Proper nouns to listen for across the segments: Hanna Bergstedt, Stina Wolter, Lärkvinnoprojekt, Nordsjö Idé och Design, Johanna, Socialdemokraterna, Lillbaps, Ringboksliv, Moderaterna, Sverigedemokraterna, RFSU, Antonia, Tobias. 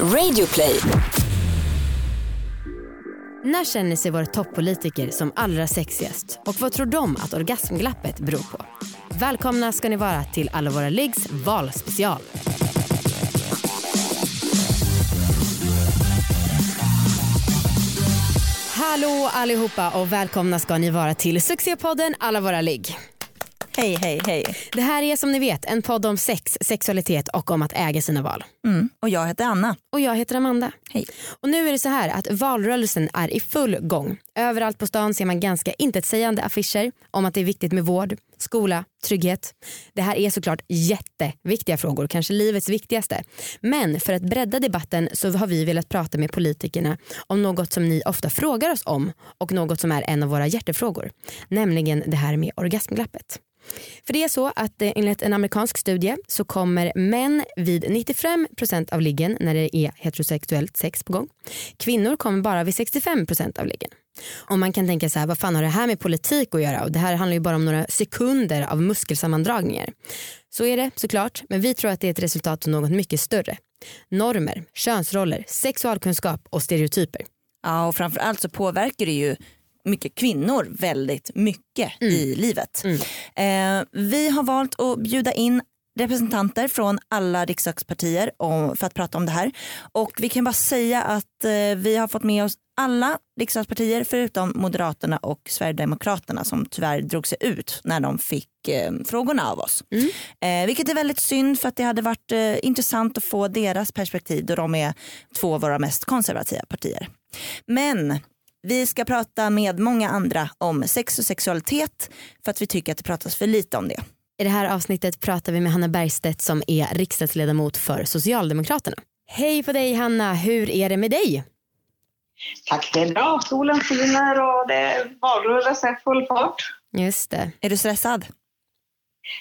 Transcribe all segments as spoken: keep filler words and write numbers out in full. Radioplay. När känner sig våra toppolitiker som allra sexigast? Och vad tror de att orgasmglappet beror på? Välkomna ska ni vara till alla våra liggs valspecial. Hallå allihopa och välkomna ska ni vara till succépodden Alla våra ligg. Hej, hej, hej. Det här är som ni vet en podd om sex, sexualitet och om att äga sina val. Mm. Och jag heter Anna. Och jag heter Amanda. Hej. Och nu är det så här att valrörelsen är i full gång. Överallt på stan ser man ganska intetsägande affischer om att det är viktigt med vård, skola, trygghet. Det här är såklart jätteviktiga frågor, kanske livets viktigaste. Men för att bredda debatten så har vi velat prata med politikerna om något som ni ofta frågar oss om och något som är en av våra hjärtefrågor, nämligen det här med orgasmglappet. För det är så att enligt en amerikansk studie så kommer män vid nittiofem procent av liggen när det är heterosexuellt sex på gång. Kvinnor kommer bara vid sextiofem procent av liggen. Och man kan tänka så här, vad fan har det här med politik att göra? Och det här handlar ju bara om några sekunder av muskelsammandragningar. Så är det såklart, men vi tror att det är ett resultat av något mycket större. Normer, könsroller, sexualkunskap och stereotyper. Ja, och framförallt så påverkar det ju mycket kvinnor väldigt mycket mm. i livet. Mm. Eh, vi har valt att bjuda in representanter från alla riksdagspartier om, för att prata om det här. Och vi kan bara säga att eh, vi har fått med oss alla riksdagspartier förutom Moderaterna och Sverigedemokraterna som tyvärr drog sig ut när de fick eh, frågorna av oss. Mm. Eh, vilket är väldigt synd för att det hade varit eh, intressant att få deras perspektiv då de är två av våra mest konservativa partier. Men vi ska prata med många andra om sex och sexualitet för att vi tycker att det pratas för lite om det. I det här avsnittet pratar vi med Hanna Bergstedt som är riksdagsledamot för Socialdemokraterna. Hej på dig Hanna, hur är det med dig? Tack, det är bra. Solen skiner och det är valrörelse i full fart. Just det. Är du stressad?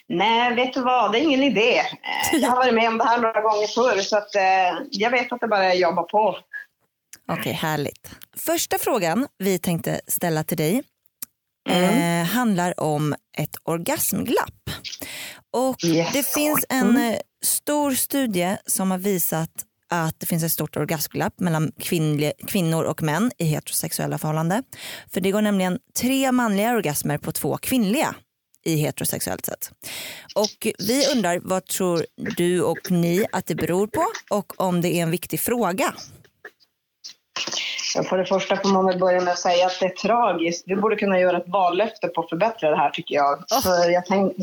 Nej, vet du vad? Det är ingen idé. Jag har varit med om det här några gånger förr så att jag vet att det bara är att jobba på. Okej, okay, härligt. Första frågan vi tänkte ställa till dig mm. eh, handlar om ett orgasmglapp. Och yes. det finns en mm. stor studie som har visat att det finns ett stort orgasmglapp mellan kvinnliga, kvinnor och män i heterosexuella förhållanden. För det går nämligen tre manliga orgasmer på två kvinnliga i heterosexuellt sätt. Och vi undrar, vad tror du och ni att det beror på och om det är en viktig fråga? För det första får man väl börja med att säga att det är tragiskt. Vi borde kunna göra ett vallöfte på att förbättra det här tycker jag. Oh. För jag tänk...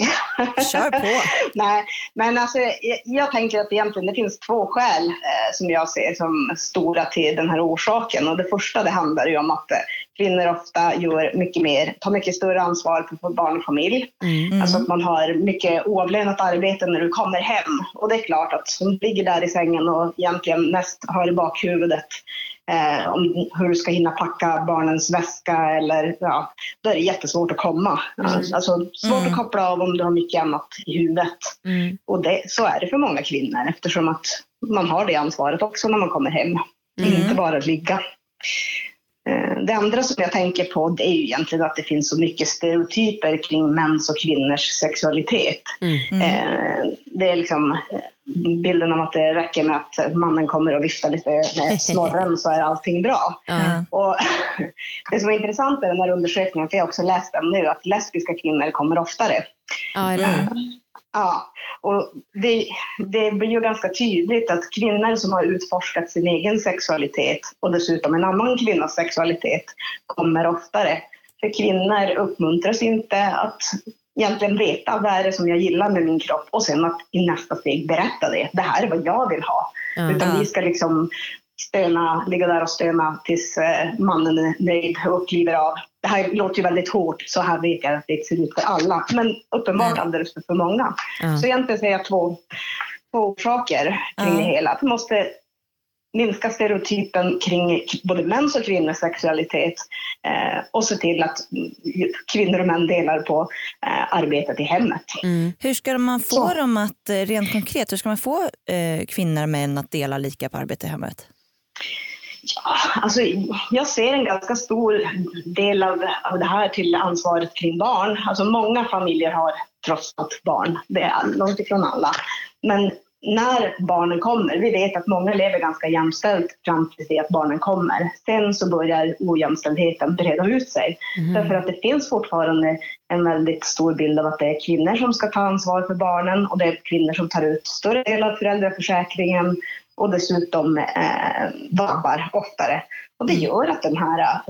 Kör på! Nej, men alltså, jag, jag tänker att egentligen det finns två skäl eh, som jag ser som stora till den här orsaken. Och det första det handlar ju om att eh, kvinnor ofta gör mycket mer, tar mycket större ansvar för barn och familj. Mm. Alltså att man har mycket oavlönat arbete när du kommer hem. Och det är klart att de ligger där i sängen och egentligen mest har i bakhuvudet Eh, om hur du ska hinna packa barnens väska eller ja, då är det jättesvårt att komma. Mm. Alltså svårt mm. att koppla av om du har mycket annat i huvudet. Mm. Och det, så är det för många kvinnor eftersom att man har det ansvaret också när man kommer hem. Mm. Inte bara ligga. Eh, det andra som jag tänker på det är ju egentligen att det finns så mycket stereotyper kring mäns och kvinnors sexualitet. Mm. Mm. Eh, det är liksom bilden om att det räcker med att mannen kommer och viftar lite med snorren så är allting bra. Mm. Och det som är intressant i den här undersökningen, för jag har också läst den nu, att lesbiska kvinnor kommer oftare. Mm. Ja, och det, det blir ju ganska tydligt att kvinnor som har utforskat sin egen sexualitet och dessutom en annan kvinnas sexualitet kommer oftare. För kvinnor uppmuntras inte att egentligen veta vad är det som jag gillar med min kropp och sen att i nästa steg berätta det. Det här är vad jag vill ha. Mm. Utan vi ska liksom stöna, ligga där och stöna tills mannen är nöjd och kliver av. Det här låter ju väldigt hårt, så här vet jag att det ser ut för alla. Men uppenbart mm. alldeles för många. Mm. Så egentligen säger jag två, två saker kring mm. det hela. Vi måste minska stereotypen kring både mäns och kvinnors sexualitet eh, och se till att kvinnor och män delar på eh, arbetet i hemmet. Mm. Hur ska man få så. dem att, rent konkret, hur ska man få eh, kvinnor och män att dela lika på arbetet i hemmet? Ja, alltså, jag ser en ganska stor del av, av det här till ansvaret kring barn. Alltså många familjer har trots allt barn, det är långt ifrån alla. Men när barnen kommer, vi vet att många lever ganska jämställt fram till att barnen kommer. Sen så börjar ojämställdheten breda ut sig. Mm. Därför att det finns fortfarande en väldigt stor bild av att det är kvinnor som ska ta ansvar för barnen. Och det är kvinnor som tar ut större del av föräldraförsäkringen. Och dessutom eh, vabbar oftare. Och det gör att den här,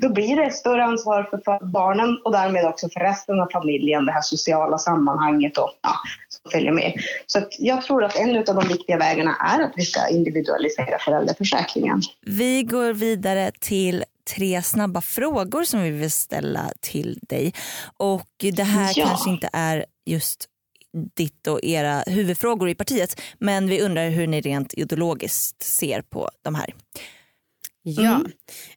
då blir det större ansvar för barnen och därmed också för resten av familjen, det här sociala sammanhanget och ja, som följer med. Så att jag tror att en av de viktiga vägarna är att vi ska individualisera föräldraförsäkringen. Vi går vidare till tre snabba frågor som vi vill ställa till dig. Och det här ja. kanske inte är just ditt och era huvudfrågor i partiet, men vi undrar hur ni rent ideologiskt ser på de här. Ja.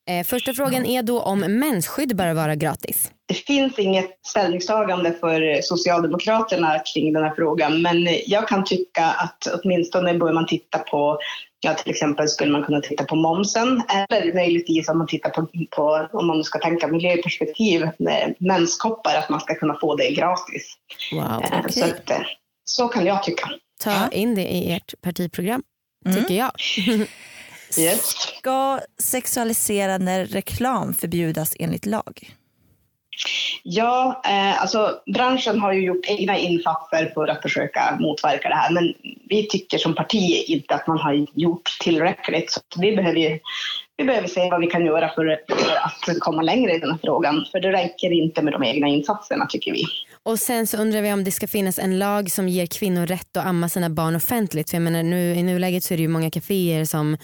Mm. Första frågan är då om mensskydd bör vara gratis. Det finns inget ställningstagande för Socialdemokraterna kring den här frågan, men jag kan tycka att åtminstone bör man titta på, ja, till exempel skulle man kunna titta på momsen, eller möjligtvis om man tittar på, på om man ska tänka miljöperspektiv, menskoppar, att man ska kunna få det gratis. Wow, okay. Så, att, så kan jag tycka. Ta in det i ert partiprogram, mm. tycker jag. Yes. Ska sexualiserande reklam förbjudas enligt lag? Ja, eh, alltså branschen har ju gjort egna insatser för att försöka motverka det här. Men vi tycker som parti inte att man har gjort tillräckligt. Så vi behöver ju, vi behöver se vad vi kan göra för, för att komma längre i den här frågan. För det räcker inte med de egna insatserna, tycker vi. Och sen så undrar vi om det ska finnas en lag som ger kvinnor rätt att amma sina barn offentligt. För jag menar, nu, i nuläget så är det ju många kaféer som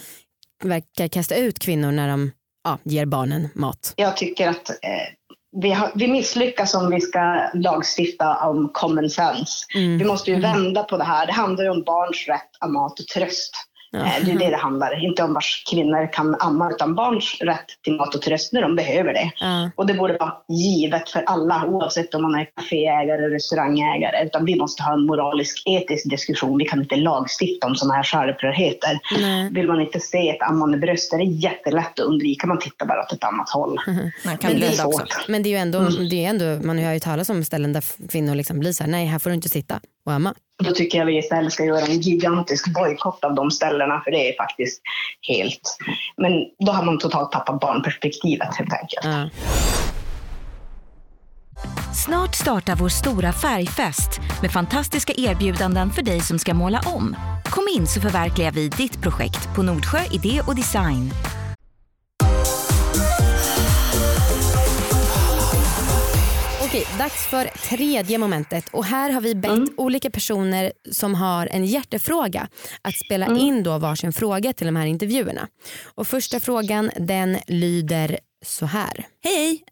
verkar kasta ut kvinnor när de ja, ger barnen mat. Jag tycker att eh, vi, har, vi misslyckas om vi ska lagstifta om common sense. Mm. Vi måste ju vända på det här. Det handlar ju om barns rätt av mat och tröst. Ja. Eh, det är det det handlar. Inte om vars kvinnor kan amma, utan barns rätt till mat och tröst när de behöver det. Ja. Och det borde vara givet för alla, oavsett om man är kaféägare eller restaurangägare. Utan vi måste ha en moralisk, etisk diskussion. Vi kan inte lagstifta om sådana här självklarheter. Vill man inte se ett ammande bröst, är det jättelätt att undvika. Man tittar bara åt ett annat håll. Mm. Man kan Men, det också. Men det är ju ändå, mm. det är ändå, man har ju talat om ställen där kvinnor liksom blir så här, nej, här får du inte sitta och amma. Då tycker jag vi istället ska göra en gigantisk bojkott av de ställena, för det är faktiskt helt... Men då har man totalt tappat barnperspektivet, helt enkelt. Mm. Snart startar vår stora färgfest med fantastiska erbjudanden för dig som ska måla om. Kom in så förverkligar vi ditt projekt på Nordsjö Idé och Design. Okej, dags för tredje momentet. Och här har vi bett mm. olika personer som har en hjärtefråga att spela mm. in då varsin fråga till de här intervjuerna. Och första frågan, den lyder så här. Hej,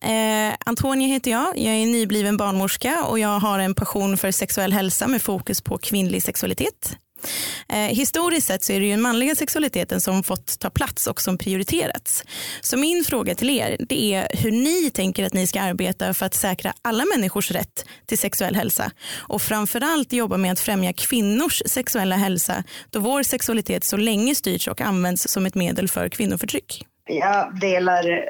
eh, Antonia heter jag. Jag är nybliven barnmorska och jag har en passion för sexuell hälsa med fokus på kvinnlig sexualitet. Eh, historiskt sett så är det ju den manliga sexualiteten som fått ta plats och som prioriterats. Så min fråga till er, det är hur ni tänker att ni ska arbeta för att säkra alla människors rätt till sexuell hälsa. Och framförallt jobba med att främja kvinnors sexuella hälsa, då vår sexualitet så länge styrs och används som ett medel för kvinnoförtryck. Jag delar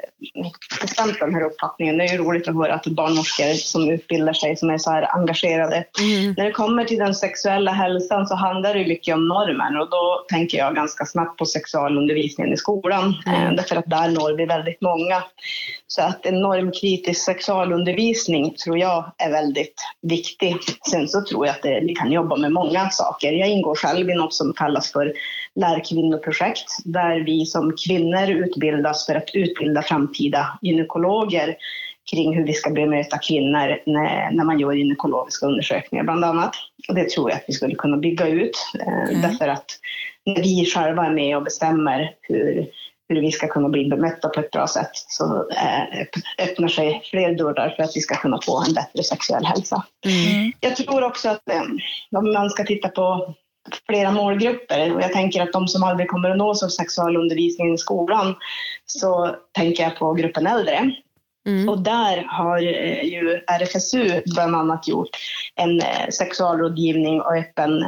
bestämt den här uppfattningen. Det är ju roligt att höra att barnmorskor som utbildar sig, som är så här engagerade. Mm. När det kommer till den sexuella hälsan så handlar det mycket om normer. Och då tänker jag ganska snabbt på sexualundervisningen i skolan. Mm. Därför att där når vi väldigt många. Så att en normkritisk sexualundervisning tror jag är väldigt viktig. Sen så tror jag att det, vi kan jobba med många saker. Jag ingår själv i något som kallas för Lärkvinnoprojekt, där vi som kvinnor utbildas för att utbilda framtida gynekologer kring hur vi ska bemöta kvinnor när man gör gynekologiska undersökningar bland annat. Och det tror jag att vi skulle kunna bygga ut. Mm. Därför att när vi själva är med och bestämmer hur, hur vi ska kunna bli bemötta på ett bra sätt, så öppnar sig fler dörrar för att vi ska kunna få en bättre sexuell hälsa. Mm. Jag tror också att om man ska titta på flera målgrupper, och jag tänker att de som aldrig kommer att nås av sexualundervisningen i skolan, så tänker jag på gruppen äldre. Mm. Och där har ju R F S U bland annat gjort en sexualrådgivning och öppen,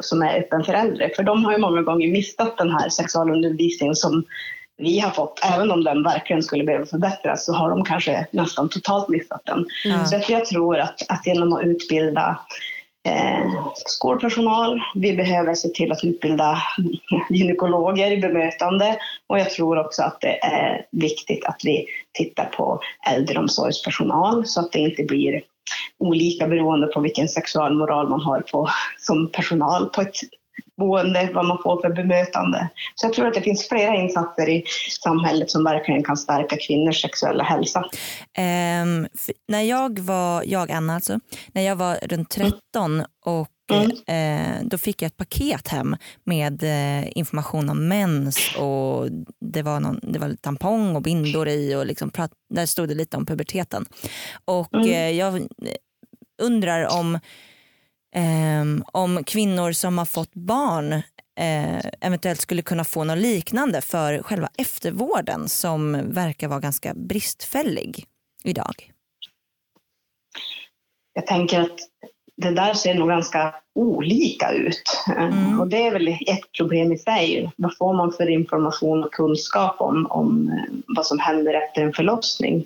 som är öppen för äldre. För de har ju många gånger missat den här sexualundervisningen som vi har fått. Även om den verkligen skulle behöva förbättras, så har de kanske nästan totalt missat den. Mm. Så jag tror att, att genom att utbilda skolpersonal. Vi behöver se till att utbilda gynekologer i bemötande, och jag tror också att det är viktigt att vi tittar på äldreomsorgspersonal så att det inte blir olika beroende på vilken sexualmoral man har på, som personal på ett boende, vad man får för bemötande. Så jag tror att det finns flera insatser i samhället som verkligen kan stärka kvinnors sexuella hälsa. Um, f- när jag var, jag Anna alltså, när jag var runt tretton och mm. eh, då fick jag ett paket hem med eh, information om mens, och det var, någon, det var tampong och bindor i, och liksom prat, där stod det lite om puberteten. Och mm. eh, jag undrar om Um, om kvinnor som har fått barn uh, eventuellt skulle kunna få något liknande för själva eftervården som verkar vara ganska bristfällig idag. Jag tänker att det där ser nog ganska olika ut. Mm. Och det är väl ett problem i sig. Vad får man för information och kunskap om, om vad som händer efter en förlossning?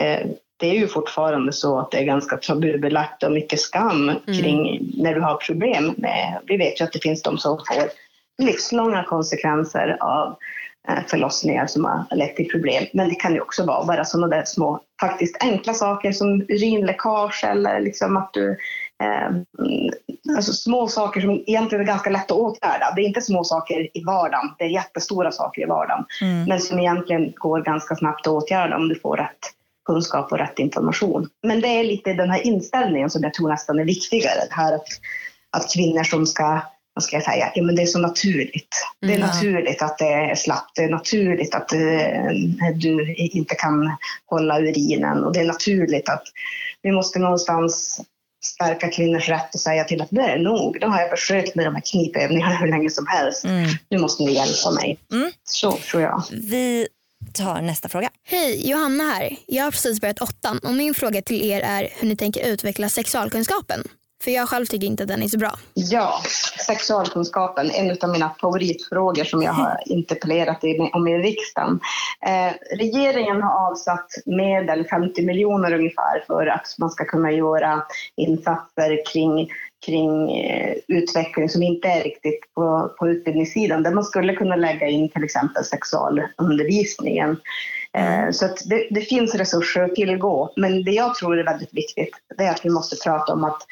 Uh, Det är ju fortfarande så att det är ganska tabubelagt och mycket skam kring mm. när du har problem med. Vi vet ju att det finns de som får livslånga konsekvenser av förlossningar som har lett till problem. Men det kan ju också vara bara sådana där små, faktiskt enkla saker som urinläckage eller liksom att du... Eh, alltså små saker som egentligen är ganska lätt att åtgärda. Det är inte små saker i vardagen, det är jättestora saker i vardagen. Mm. Men som egentligen går ganska snabbt att åtgärda om du får rätt kunskap och rätt information. Men det är lite den här inställningen som jag tror nästan är viktigare. Det här att, att kvinnor som ska, vad ska jag säga, ja, men det är så naturligt. Det är mm. naturligt att det är slappt. Det är naturligt att eh, du inte kan hålla urinen. Och det är naturligt att vi måste någonstans stärka kvinnors rätt och säga till att det är nog. Då har jag försökt med de här knipövningarna hur länge som helst. Mm. Nu måste ni hjälpa mig. Mm. Så tror jag. Vi... Ta nästa fråga. Hej, Johanna här. Jag har precis börjat åttan och min fråga till er är hur ni tänker utveckla sexualkunskapen. För jag själv tycker inte att den är så bra. Ja, sexualkunskapen är en av mina favoritfrågor som jag har interpellerat om i riksdagen. Eh, regeringen har avsatt medel, femtio miljoner ungefär, för att man ska kunna göra insatser kring, kring eh, utveckling som inte är riktigt på, på utbildningssidan. Där man skulle kunna lägga in till exempel sexualundervisningen. Så att det, det finns resurser att tillgå, men det jag tror är väldigt viktigt det är att vi måste prata om att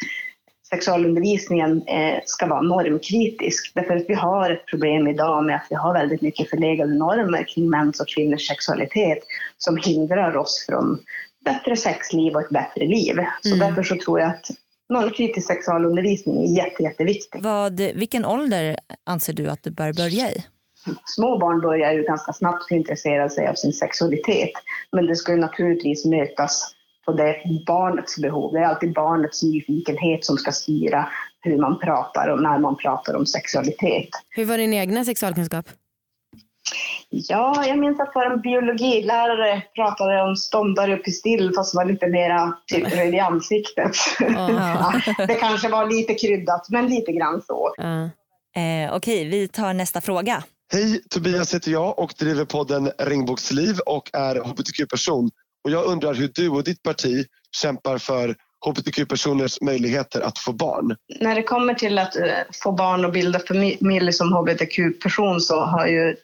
sexualundervisningen ska vara normkritisk. Därför att vi har ett problem idag med att vi har väldigt mycket förlegade normer kring mäns och kvinnors sexualitet som hindrar oss från bättre sexliv och ett bättre liv. Så mm. därför så tror jag att normkritisk sexualundervisning är jätte, jätteviktig. Vad, vilken ålder anser du att du bör börja i? Små barn börjar ju ganska snabbt intressera sig av sin sexualitet, men det ska ju naturligtvis mötas på det barnets behov. Det är alltid barnets nyfikenhet som ska styra hur man pratar och när man pratar om sexualitet. Hur var din egna sexualkunskap? Ja, jag minns att för en biologilärare pratade om ståndare och pistill fast var lite mera typ röd i ansiktet. Uh-huh. Ja, det kanske var lite kryddat, men lite grann så. Uh. Eh, Okej, vi tar nästa fråga. Hej, Tobias heter jag och driver podden Ringboksliv och är hbtq-person. Och jag undrar hur du och ditt parti kämpar för hbtq-personers möjligheter att få barn. När det kommer till att få barn och bilda familj som hbtq-person så har ju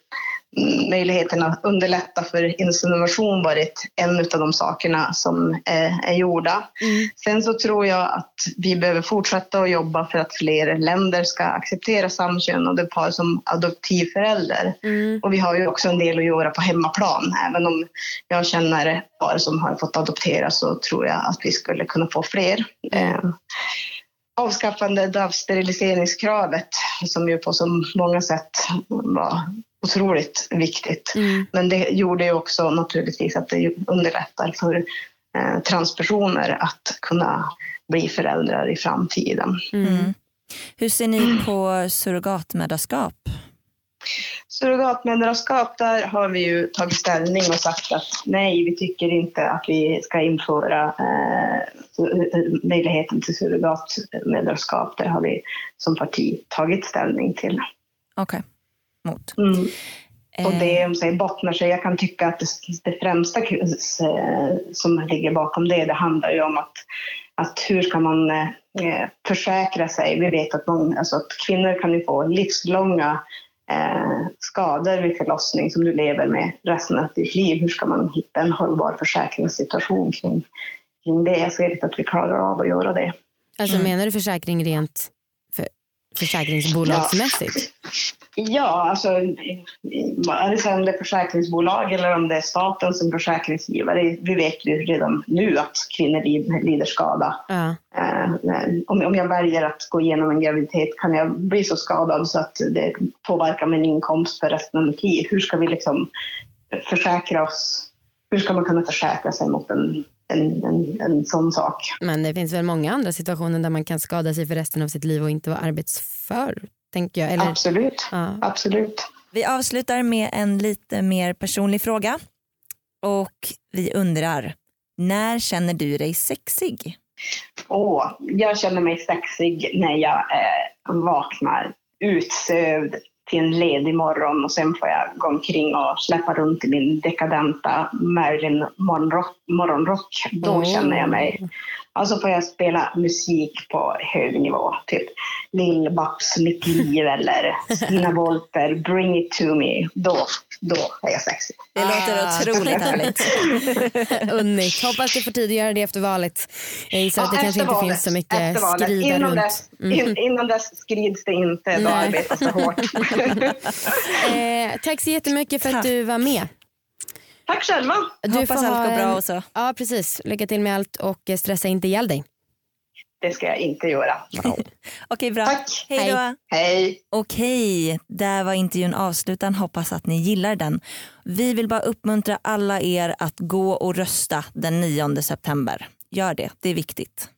möjligheten att underlätta för insemination varit en av de sakerna som är gjorda. Mm. Sen så tror jag att vi behöver fortsätta att jobba för att fler länder ska acceptera samkönade par som adoptivförälder. Mm. Och vi har ju också en del att göra på hemmaplan. Även om jag känner par som har fått adoptera så tror jag att vi skulle kunna få fler. Mm. Avskaffandet av steriliseringskravet som ju på så många sätt var otroligt viktigt. Mm. Men det gjorde ju också naturligtvis att det underlättar för eh, transpersoner att kunna bli föräldrar i framtiden. Mm. Hur ser ni på surrogatmödraskap? Surrogatmödraskap, där har vi ju tagit ställning och sagt att nej, vi tycker inte att vi ska införa eh, möjligheten till surrogatmödraskap. Där har vi som parti tagit ställning till. Okej. Okay. Mm. Och det säger, bottnar sig, jag kan tycka att det, det främsta som ligger bakom det, det handlar ju om att att hur ska man eh, försäkra sig? Vi vet att, de, alltså att kvinnor kan ju få livslånga eh, skador vid förlossning som du lever med resten av ditt liv. Hur ska man hitta en hållbar försäkringssituation kring, kring det? Jag ser inte att vi klarar av att göra det. Alltså mm. menar du försäkring rent för, försäkringsbolagsmässigt? Ja. Ja, alltså om det är försäkringsbolag eller om det är staten som försäkringsgivare. Vi vet ju redan nu att kvinnor lider skada. Ja. Om jag väljer att gå igenom en graviditet kan jag bli så skadad så att det påverkar min inkomst för resten av mitt liv. Hur ska vi liksom försäkra oss? Hur ska man kunna försäkra sig mot en, en, en, en sån sak? Men det finns väl många andra situationer där man kan skada sig för resten av sitt liv och inte vara arbetsför. Jag, eller? Absolut, ja. absolut. Vi avslutar med en lite mer personlig fråga. Och vi undrar, när känner du dig sexig? Åh, jag känner mig sexig när jag eh, vaknar utsövd till en ledig morgon. Och sen får jag gå omkring och släppa runt i min dekadenta Marilyn morgonrock. morgonrock. Då mm. känner jag mig... Alltså får jag spela musik på hög nivå. Typ Lillbaps, Mitt liv eller Stina Wolter, Bring it to me. Då, då är jag sexy. Det ah, låter otroligt härligt. Unnigt. Hoppas du får tid att göra det efter valet. Så att ja, det kanske inte valet, finns så mycket skrida innan runt. Dess, mm. in, innan dess skrids det inte. Då arbetas det hårt. eh, tack så jättemycket för att du var med. Tack själva. Du Hoppas får allt går bra en... också. Ja, precis. Lycka till med allt och stressa inte ihjäl dig. Det ska jag inte göra. Okej, okay, bra. Tack. Hej då. Hej. Okej, där var intervjun avslutad. Hoppas att ni gillar den. Vi vill bara uppmuntra alla er att gå och rösta den nionde september. Gör det, det är viktigt.